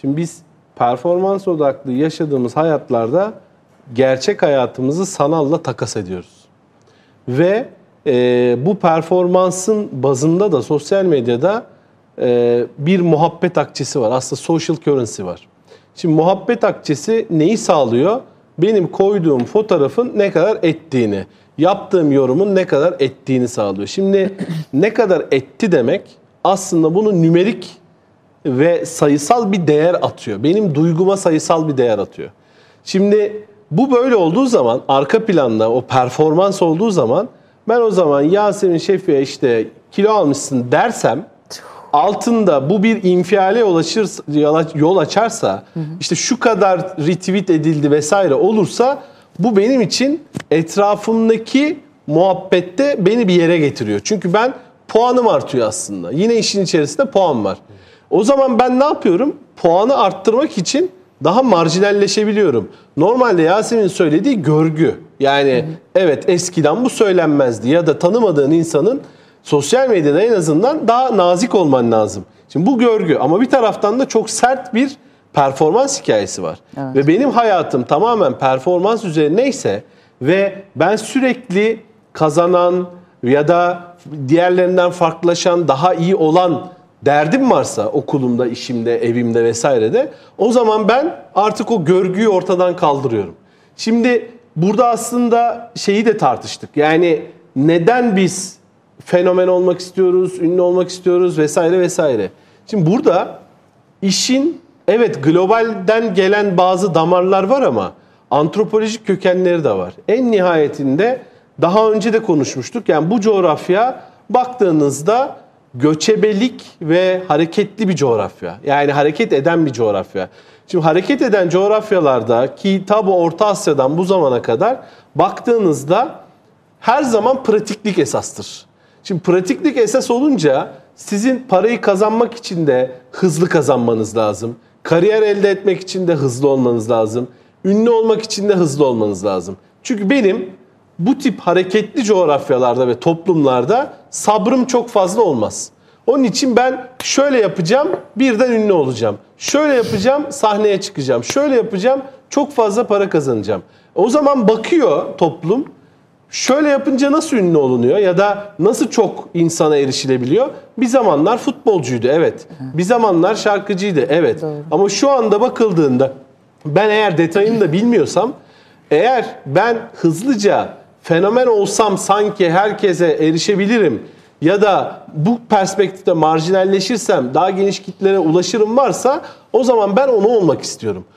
Şimdi biz performans odaklı yaşadığımız hayatlarda gerçek hayatımızı sanalla takas ediyoruz. Ve bu performansın bazında da sosyal medyada bir muhabbet akçesi var. Aslında social currency var. Şimdi muhabbet akçesi neyi sağlıyor? Benim koyduğum fotoğrafın ne kadar ettiğini, yaptığım yorumun ne kadar ettiğini sağlıyor. Şimdi ne kadar etti demek aslında bunu nümerik ve sayısal bir değer atıyor. Benim duyguma sayısal bir değer atıyor. Şimdi bu böyle olduğu zaman, arka planda o performans olduğu zaman, ben o zaman Yasemin Şefi'ye işte kilo almışsın dersem, altında bu bir infiale yol açarsa, işte şu kadar retweet edildi vesaire olursa, bu benim için etrafımdaki muhabbette beni bir yere getiriyor. Çünkü ben puanım artıyor aslında. Yine işin içerisinde puan var. O zaman ben ne yapıyorum? Puanı arttırmak için daha marjinalleşebiliyorum. Normalde Yasemin söylediği görgü. Yani evet, eskiden bu söylenmezdi ya da tanımadığın insanın sosyal medyada en azından daha nazik olman lazım. Şimdi bu görgü, ama bir taraftan da çok sert bir performans hikayesi var. Evet. Ve benim hayatım tamamen performans üzerineyse ve ben sürekli kazanan ya da diğerlerinden farklılaşan, daha iyi olan derdim varsa, okulumda, işimde, evimde vesairede, o zaman ben artık o görgüyü ortadan kaldırıyorum. Şimdi burada aslında şeyi de tartıştık. Yani neden biz fenomen olmak istiyoruz, ünlü olmak istiyoruz vesaire vesaire. Şimdi burada işin, evet, globalden gelen bazı damarlar var ama antropolojik kökenleri de var. En nihayetinde daha önce de konuşmuştuk. Yani bu coğrafya baktığınızda göçebelik ve hareketli bir coğrafya. Yani hareket eden bir coğrafya. Şimdi hareket eden coğrafyalarda, ki tabi Orta Asya'dan bu zamana kadar baktığınızda, her zaman pratiklik esastır. Şimdi pratiklik esas olunca sizin parayı kazanmak için de hızlı kazanmanız lazım. Kariyer elde etmek için de hızlı olmanız lazım. Ünlü olmak için de hızlı olmanız lazım. Çünkü benim bu tip hareketli coğrafyalarda ve toplumlarda sabrım çok fazla olmaz. Onun için ben şöyle yapacağım, birden ünlü olacağım. Şöyle yapacağım, sahneye çıkacağım. Şöyle yapacağım, çok fazla para kazanacağım. O zaman bakıyor toplum, şöyle yapınca nasıl ünlü olunuyor ya da nasıl çok insana erişilebiliyor? Bir zamanlar futbolcuydu, evet. Bir zamanlar şarkıcıydı, evet. Doğru. Ama şu anda bakıldığında, ben eğer detayını da bilmiyorsam, eğer ben hızlıca fenomen olsam sanki herkese erişebilirim ya da bu perspektifte marjinalleşirsem daha geniş kitlere ulaşırım varsa, o zaman ben onu olmak istiyorum.